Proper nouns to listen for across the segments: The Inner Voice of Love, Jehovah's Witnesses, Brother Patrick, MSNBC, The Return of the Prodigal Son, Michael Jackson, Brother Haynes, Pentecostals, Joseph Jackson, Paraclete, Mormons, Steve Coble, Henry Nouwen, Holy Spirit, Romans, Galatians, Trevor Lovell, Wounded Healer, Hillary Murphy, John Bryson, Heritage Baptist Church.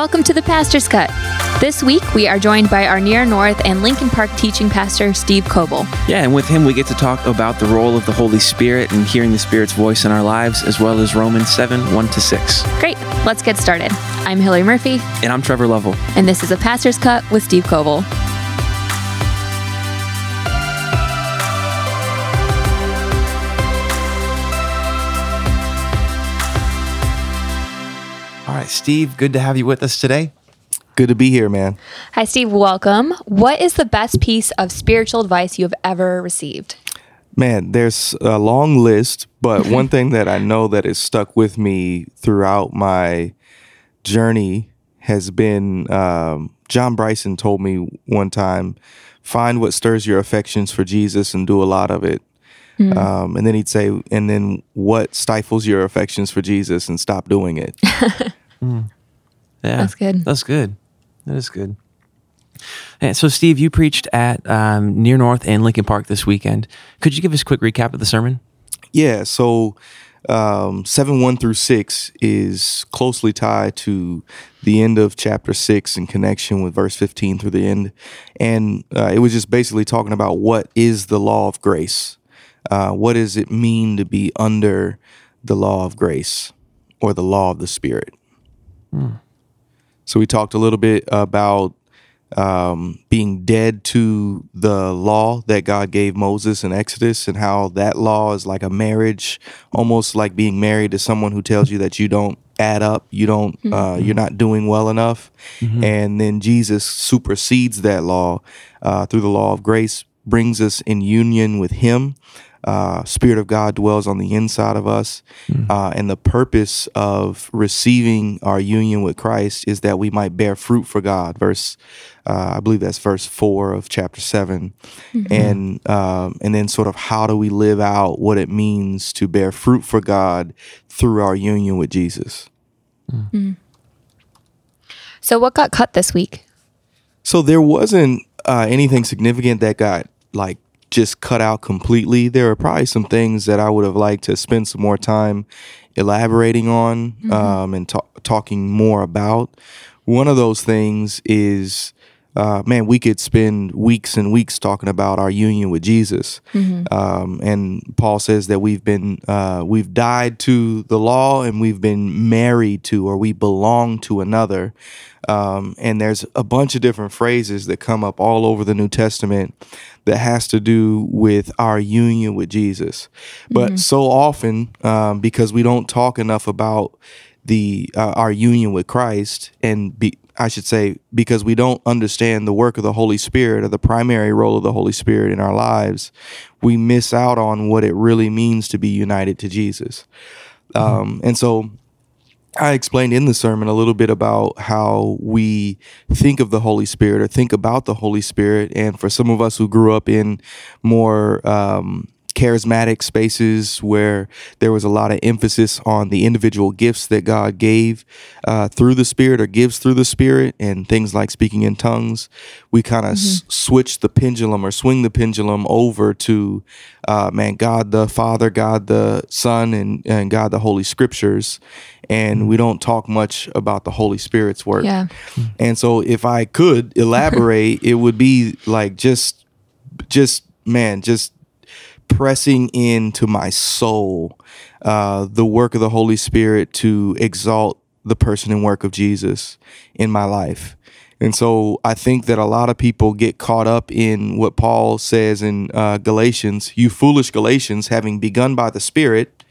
Welcome to the Pastor's Cut. This week, we are joined by our Near North and Lincoln Park teaching pastor, Steve Coble. Yeah, and with him, we get to talk about the role of the Holy Spirit and hearing the Spirit's voice in our lives, as well as Romans 7:1-6. Great. Let's get started. I'm Hillary Murphy. And I'm Trevor Lovell. And this is a Pastor's Cut with Steve Coble. Steve, good to have you with us today. Good to be here, man. Hi, Steve. Welcome. What is the best piece of spiritual advice you have ever received? Man, there's a long list, but one thing that I know that has stuck with me throughout my journey has been John Bryson told me one time, find what stirs your affections for Jesus and do a lot of it. Mm-hmm. And then he'd say, and then what stifles your affections for Jesus and stop doing it. Yeah, that's good. That is good. And so, Steve, you preached at Near North and Lincoln Park this weekend. Could you give us a quick recap of the sermon? Yeah. So, 7:1-6 is closely tied to the end of chapter 6 in connection with verse 15 through the end, and it was just basically talking about what is the law of grace. What does it mean to be under the law of grace or the law of the Spirit? So we talked a little bit about being dead to the law that God gave Moses in Exodus and how that law is like a marriage, almost like being married to someone who tells you that you don't add up, you don't, you're not doing well enough. Mm-hmm. And then Jesus supersedes that law through the law of grace, brings us in union with Him. Spirit of God dwells on the inside of us. And the purpose of receiving our union with Christ is that we might bear fruit for God. Verse, I believe that's verse 4 of chapter 7. Mm-hmm. And then sort of how do we live out what it means to bear fruit for God through our union with Jesus. Mm-hmm. So what got cut this week? So there wasn't anything significant that got like just cut out completely. There are probably some things that I would have liked to spend some more time elaborating on and talking more about. One of those things is, man, we could spend weeks and weeks talking about our union with Jesus. Mm-hmm. And Paul says that we've died to the law and we've been married to, or we belong to another. And there's a bunch of different phrases that come up all over the New Testament that has to do with our union with Jesus. But so often, because we don't talk enough about our union with Christ, and because we don't understand the work of the Holy Spirit or the primary role of the Holy Spirit in our lives, we miss out on what it really means to be united to Jesus. And so I explained in the sermon a little bit about how we think of the Holy Spirit or think about the Holy Spirit. And for some of us who grew up in more charismatic spaces where there was a lot of emphasis on the individual gifts that God gave through the Spirit or gives through the Spirit and things like speaking in tongues, we kind of switch the pendulum or swing the pendulum over to, God the Father, God the Son, and God the Holy Scriptures. And we don't talk much about the Holy Spirit's work. Yeah. And so if I could elaborate, it would be like just pressing into my soul, the work of the Holy Spirit to exalt the person and work of Jesus in my life. And so I think that a lot of people get caught up in what Paul says in Galatians, you foolish Galatians, having begun by the Spirit,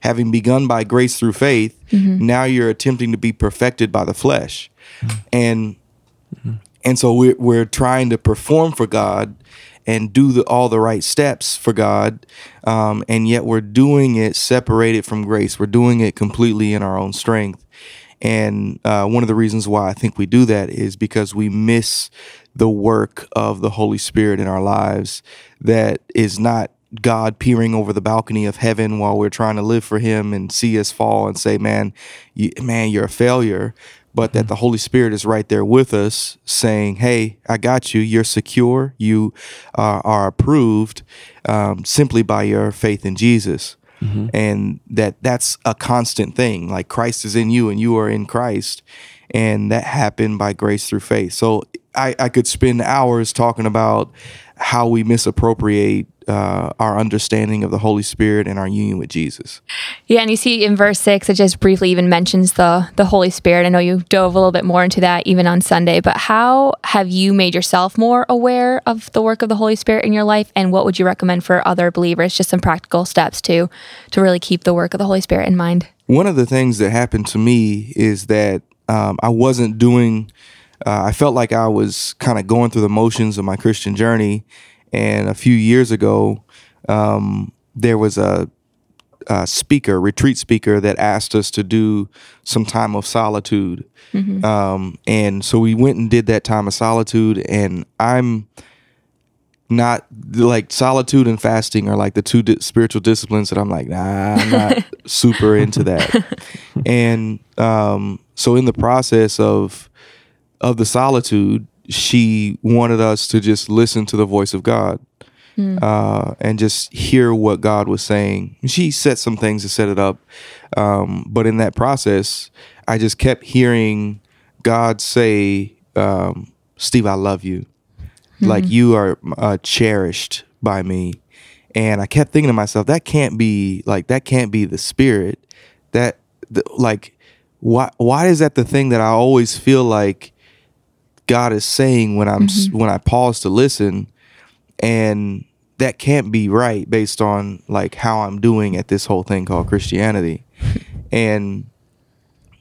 having begun by grace through faith, now you're attempting to be perfected by the flesh. And so we're trying to perform for God and do all the right steps for God, and yet we're doing it separated from grace. We're doing it completely in our own strength. And one of the reasons why I think we do that is because we miss the work of the Holy Spirit in our lives that is not God peering over the balcony of heaven while we're trying to live for Him and see us fall and say, man, you're a failure. But that the Holy Spirit is right there with us saying, hey, I got you. You're secure. You are approved simply by your faith in Jesus. And that's a constant thing. Like Christ is in you and you are in Christ. And that happened by grace through faith. So I could spend hours talking about how we misappropriate our understanding of the Holy Spirit and our union with Jesus. Yeah, and you see in verse 6, it just briefly even mentions the Holy Spirit. I know you dove a little bit more into that even on Sunday, but how have you made yourself more aware of the work of the Holy Spirit in your life, and what would you recommend for other believers? Just some practical steps to really keep the work of the Holy Spirit in mind. One of the things that happened to me is that I wasn't doing... I felt like I was kind of going through the motions of my Christian journey. And a few years ago, there was a retreat speaker that asked us to do some time of solitude. Mm-hmm. And so we went and did that time of solitude. And I'm not like solitude and fasting are like the two spiritual disciplines that I'm like, nah, I'm not super into that. And so in the process of the solitude, she wanted us to just listen to the voice of God and just hear what God was saying. She set some things to set it up. But in that process, I just kept hearing God say, Steve, I love you. Mm-hmm. Like you are cherished by me. And I kept thinking to myself, that can't be the Spirit. Why is that the thing that I always feel like God is saying when I'm mm-hmm. when I pause to listen? And that can't be right based on like how I'm doing at this whole thing called Christianity. And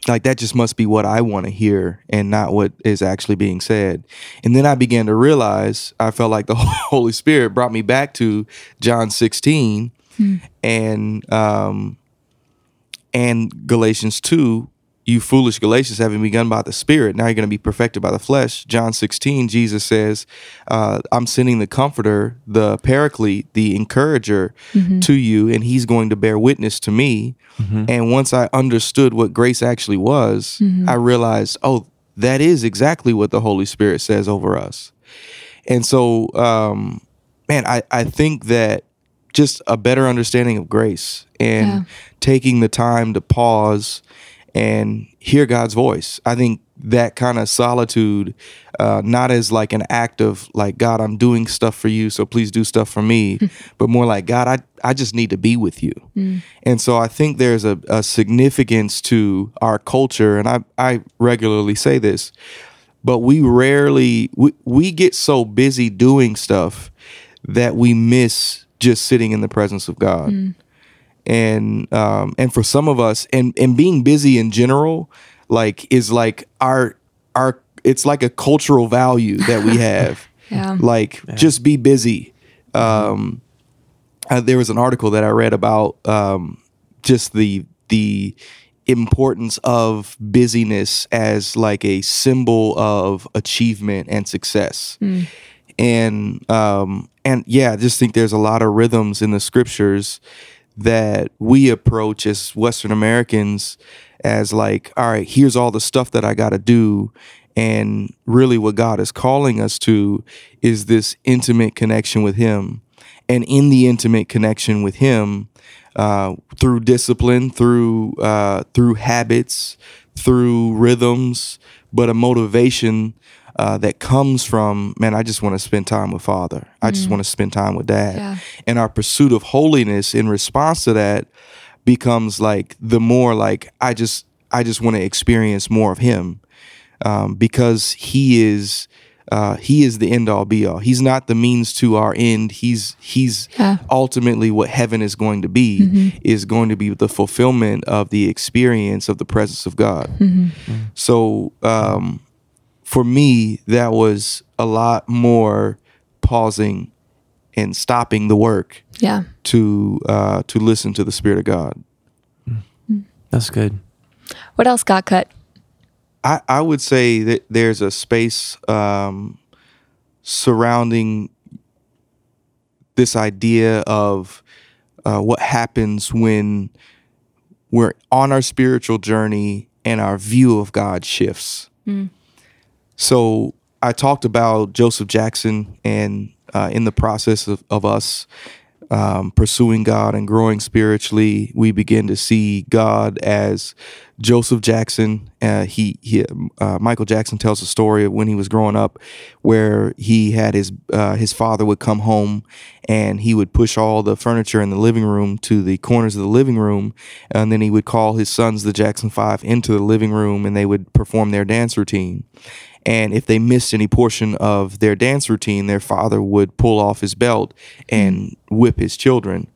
like that just must be what I want to hear and not what is actually being said. And then I began to realize I felt like the Holy Spirit brought me back to John 16 and Galatians 2. You foolish Galatians, having begun by the Spirit, now you're going to be perfected by the flesh. John 16, Jesus says, I'm sending the Comforter, the Paraclete, the Encourager to you, and he's going to bear witness to me. Mm-hmm. And once I understood what grace actually was, I realized, oh, that is exactly what the Holy Spirit says over us. And so, I think that just a better understanding of grace and taking the time to pause and hear God's voice. I think that kind of solitude, not as like an act of like, God, I'm doing stuff for you, so please do stuff for me, but more like, God, I just need to be with you. Mm. And so I think there's a significance to our culture, and I regularly say this, but we rarely, we get so busy doing stuff that we miss just sitting in the presence of God. Mm. And for some of us, and being busy in general, like is like our it's like a cultural value that we have. Just be busy. There was an article that I read about just the importance of busyness as like a symbol of achievement and success. Mm. And I just think there's a lot of rhythms in the scriptures that we approach as Western Americans as like, all right, here's all the stuff that I got to do. And really what God is calling us to is this intimate connection with him. And in the intimate connection with him, through discipline, through habits, through rhythms, but a motivation that comes from, man, I just want to spend time with Father. I just want to spend time with Dad. Yeah. And our pursuit of holiness in response to that becomes like the more like, I just want to experience more of him because he is the end all be all. He's not the means to our end. He's ultimately what heaven is going to be, is going to be the fulfillment of the experience of the presence of God. Mm-hmm. Mm-hmm. So, for me, that was a lot more pausing and stopping the work to listen to the Spirit of God. That's good. What else got cut? I would say that there's a space surrounding this idea of what happens when we're on our spiritual journey and our view of God shifts. Mm. So I talked about Joseph Jackson and in the process of us pursuing God and growing spiritually, we begin to see God as Joseph Jackson. Michael Jackson tells a story of when he was growing up, where he had his father would come home and he would push all the furniture in the living room to the corners of the living room, and then he would call his sons, the Jackson Five, into the living room and they would perform their dance routine. And if they missed any portion of their dance routine, their father would pull off his belt and whip his children.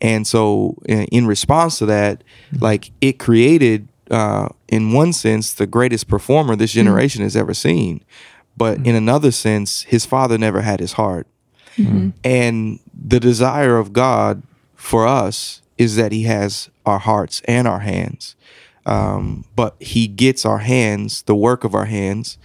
And so in response to that, like, it created, in one sense, the greatest performer this generation has ever seen. But in another sense, his father never had his heart. Mm-hmm. And the desire of God for us is that he has our hearts and our hands. But he gets our hands, the work of our hands,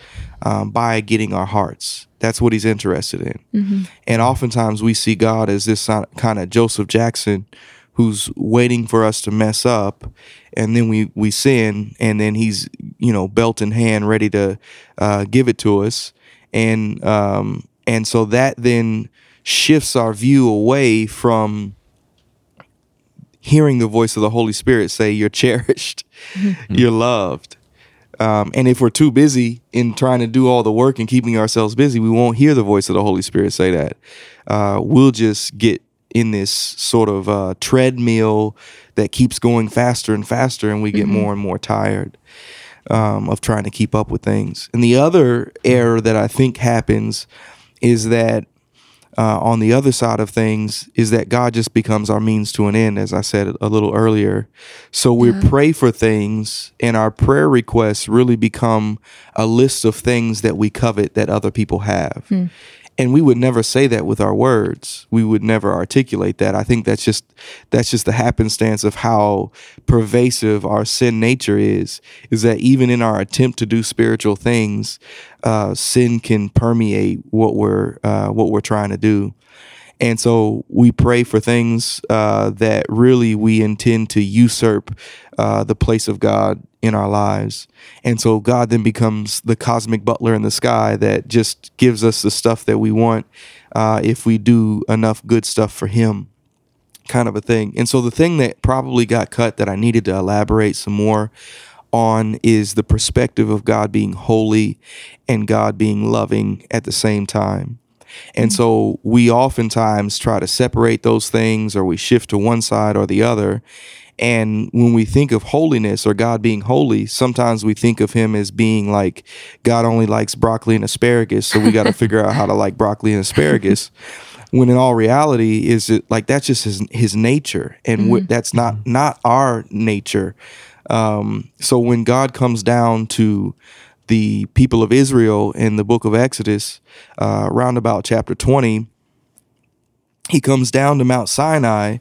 by getting our hearts. That's what he's interested in. Mm-hmm. And oftentimes we see God as this kind of Joseph Jackson who's waiting for us to mess up, and then we sin, and then he's, belt in hand, ready to give it to us. And so that then shifts our view away from hearing the voice of the Holy Spirit say, you're cherished, you're loved. And if we're too busy in trying to do all the work and keeping ourselves busy, we won't hear the voice of the Holy Spirit say that. We'll just get in this sort of treadmill that keeps going faster and faster, and we get more and more tired of trying to keep up with things. And the other error that I think happens is that on the other side of things is that God just becomes our means to an end, as I said a little earlier. So we pray for things, and our prayer requests really become a list of things that we covet that other people have. Mm. And we would never say that with our words. We would never articulate that. I think that's just the happenstance of how pervasive our sin nature is that even in our attempt to do spiritual things, sin can permeate what we're trying to do. And so we pray for things that really we intend to usurp the place of God in our lives. And so God then becomes the cosmic butler in the sky that just gives us the stuff that we want if we do enough good stuff for him, kind of a thing. And so the thing that probably got cut that I needed to elaborate some more on is the perspective of God being holy and God being loving at the same time. And so we oftentimes try to separate those things, or we shift to one side or the other. And when we think of holiness or God being holy, sometimes we think of him as being like, God only likes broccoli and asparagus, so we got to figure out how to like broccoli and asparagus. When in all reality, that's just his nature, and that's not our nature. So when God comes down to the people of Israel in the book of Exodus, round about chapter 20, he comes down to Mount Sinai,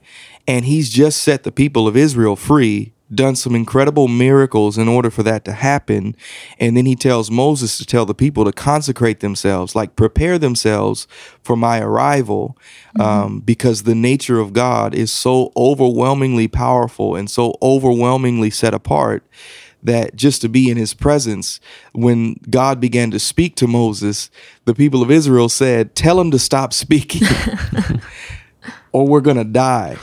and he's just set the people of Israel free, done some incredible miracles in order for that to happen. And then he tells Moses to tell the people to consecrate themselves, like prepare themselves for my arrival, because the nature of God is so overwhelmingly powerful and so overwhelmingly set apart that just to be in his presence, when God began to speak to Moses, the people of Israel said, tell him to stop speaking or we're going to die.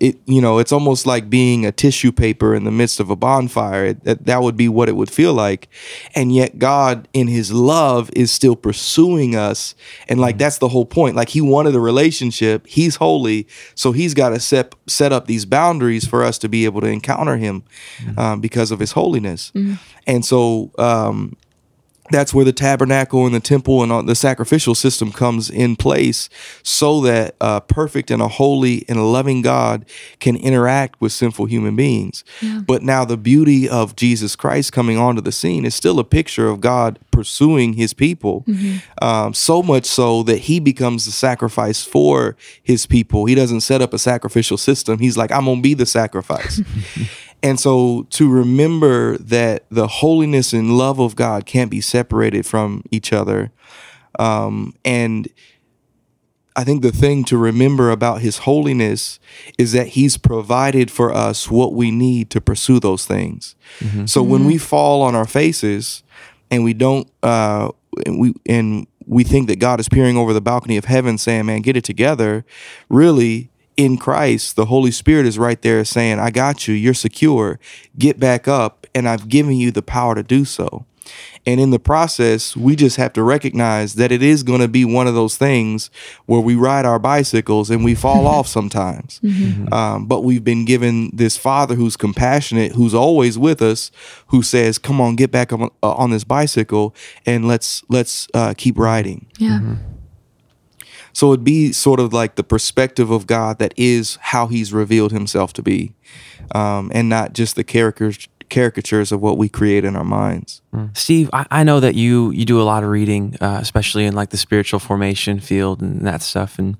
It's almost like being a tissue paper in the midst of a bonfire. That would be what it would feel like. And yet God in his love is still pursuing us. And that's the whole point. Like, he wanted a relationship. He's holy. So he's got to set up these boundaries for us to be able to encounter him because of his holiness. And so, that's where the tabernacle and the temple and the sacrificial system comes in place, so that a perfect and a holy and a loving God can interact with sinful human beings. Yeah. But now the beauty of Jesus Christ coming onto the scene is still a picture of God pursuing his people, so much so that he becomes the sacrifice for his people. He doesn't set up a sacrificial system. He's like, I'm going to be the sacrifice. And so to remember that the holiness and love of God can't be separated from each other. And I think the thing to remember about his holiness is that he's provided for us what we need to pursue those things. So when we fall on our faces and we don't, and we and we think that God is peering over the balcony of heaven saying, man, get it together. Really, in Christ, the Holy Spirit is right there saying, I got you. You're secure. Get back up. And I've given you the power to do so. And in the process, we just have to recognize that it is going to be one of those things where we ride our bicycles and we fall off sometimes. Mm-hmm. But we've been given this Father who's compassionate, who's always with us, who says, come on, get back on this bicycle and let's keep riding. Yeah. Mm-hmm. So it'd be sort of like the perspective of God that is how he's revealed himself to be, and not just the caricatures of what we create in our minds. Steve, I know that you do a lot of reading, especially in like the spiritual formation field and that stuff, and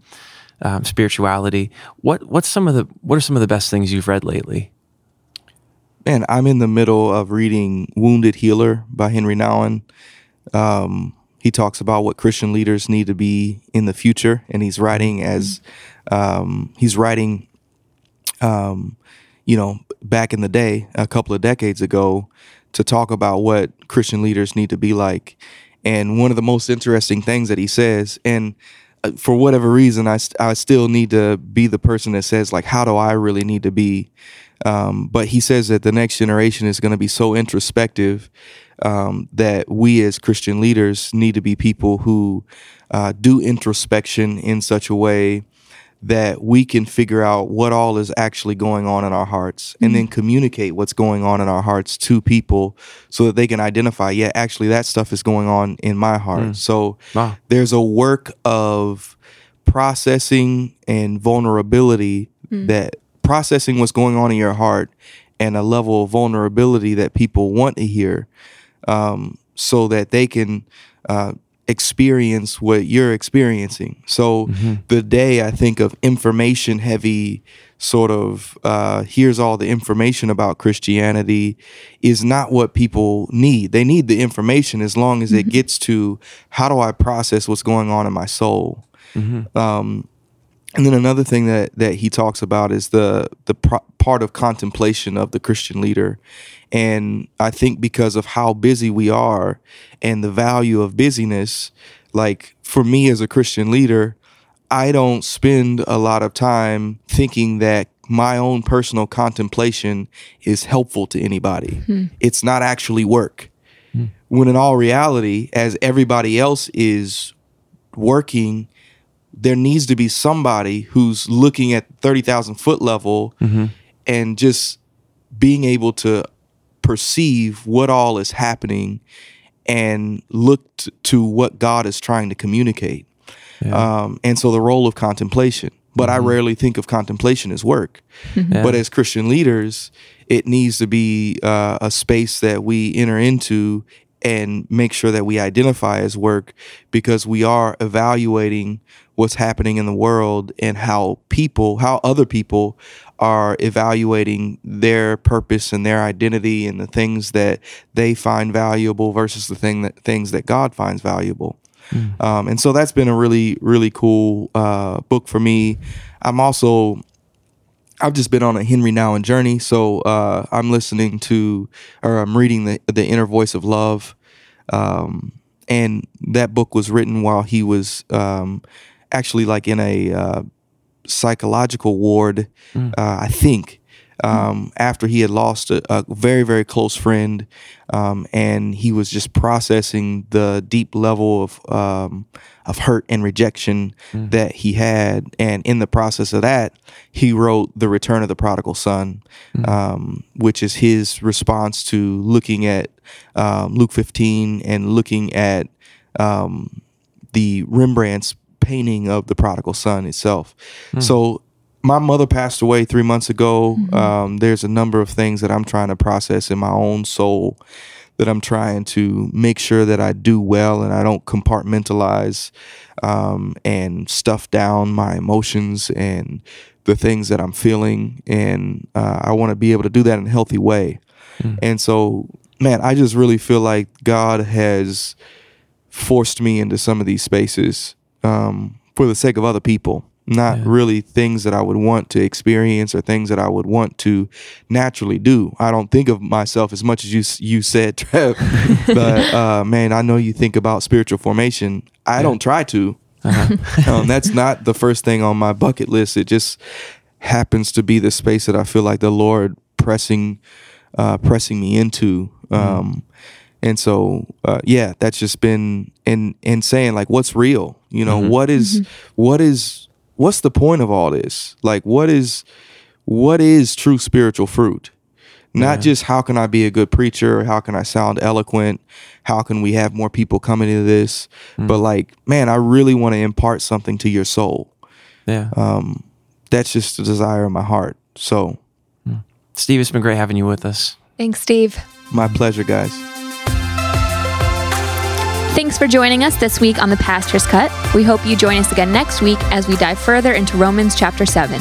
spirituality. What are some of the best things you've read lately? Man, I'm in the middle of reading Wounded Healer by Henry Nouwen. He talks about what Christian leaders need to be in the future, and he's writing as you know, back in the day, a couple of decades ago, to talk about what Christian leaders need to be like. And one of the most interesting things that he says, and for whatever reason, I still need to be the person that says, like, how do I really need to be? But he says that the next generation is going to be so introspective that we as Christian leaders need to be people who do introspection in such a way that we can figure out what all is actually going on in our hearts, and then communicate what's going on in our hearts to people so that they can identify, yeah, actually that stuff is going on in my heart. Mm. So there's a work of processing and vulnerability, that processing what's going on in your heart, and a level of vulnerability that people want to hear, so that they can experience what you're experiencing. So the day I think of information heavy sort of here's all the information about Christianity is not what people need. They need the information as long as it gets to how do I process what's going on in my soul. And then another thing that he talks about is the part of contemplation of the Christian leader. And I think because of how busy we are and the value of busyness, like for me as a Christian leader, I don't spend a lot of time thinking that my own personal contemplation is helpful to anybody. It's not actually work. When in all reality, as everybody else is working, there needs to be somebody who's looking at 30,000 foot level and just being able to perceive what all is happening and look to what God is trying to communicate. And so the role of contemplation. But I rarely think of contemplation as work. But as Christian leaders, it needs to be a space that we enter into and make sure that we identify as work, because we are evaluating what's happening in the world and how other people are evaluating their purpose and their identity and the things that they find valuable versus things that God finds valuable. And so that's been a really, really cool book for me. I've just been on a Henry Nouwen journey, so I'm reading The Inner Voice of Love, and that book was written while he was actually like in a psychological ward, I think, after he had lost a very, very close friend, and he was just processing the deep level of hurt and rejection that he had. And in the process of that, he wrote The Return of the Prodigal Son, which is his response to looking at Luke 15 and looking at the Rembrandt's painting of the prodigal son itself. So my mother passed away 3 months ago. There's a number of things that I'm trying to process in my own soul, that I'm trying to make sure that I do well and I don't compartmentalize and stuff down my emotions and the things that I'm feeling. And I want to be able to do that in a healthy way. And so, man, I just really feel like God has forced me into some of these spaces for the sake of other people. not really things that I would want to experience or things that I would want to naturally do. I don't think of myself as much as you said, Trev, but man, I know you think about spiritual formation. I don't try to. Uh-huh. That's not the first thing on my bucket list. It just happens to be the space that I feel like the Lord pressing me into. And so, that's just been in saying like, what's real? You know, what's the point of all this? Like, what is true spiritual fruit? Not just how can I be a good preacher? How can I sound eloquent? How can we have more people coming to this? But like, man, I really want to impart something to your soul. Yeah. That's just the desire of my heart. So, Steve, it's been great having you with us. Thanks, Steve. My pleasure, guys. Thanks for joining us this week on The Pastor's Cut. We hope you join us again next week as we dive further into Romans chapter 7.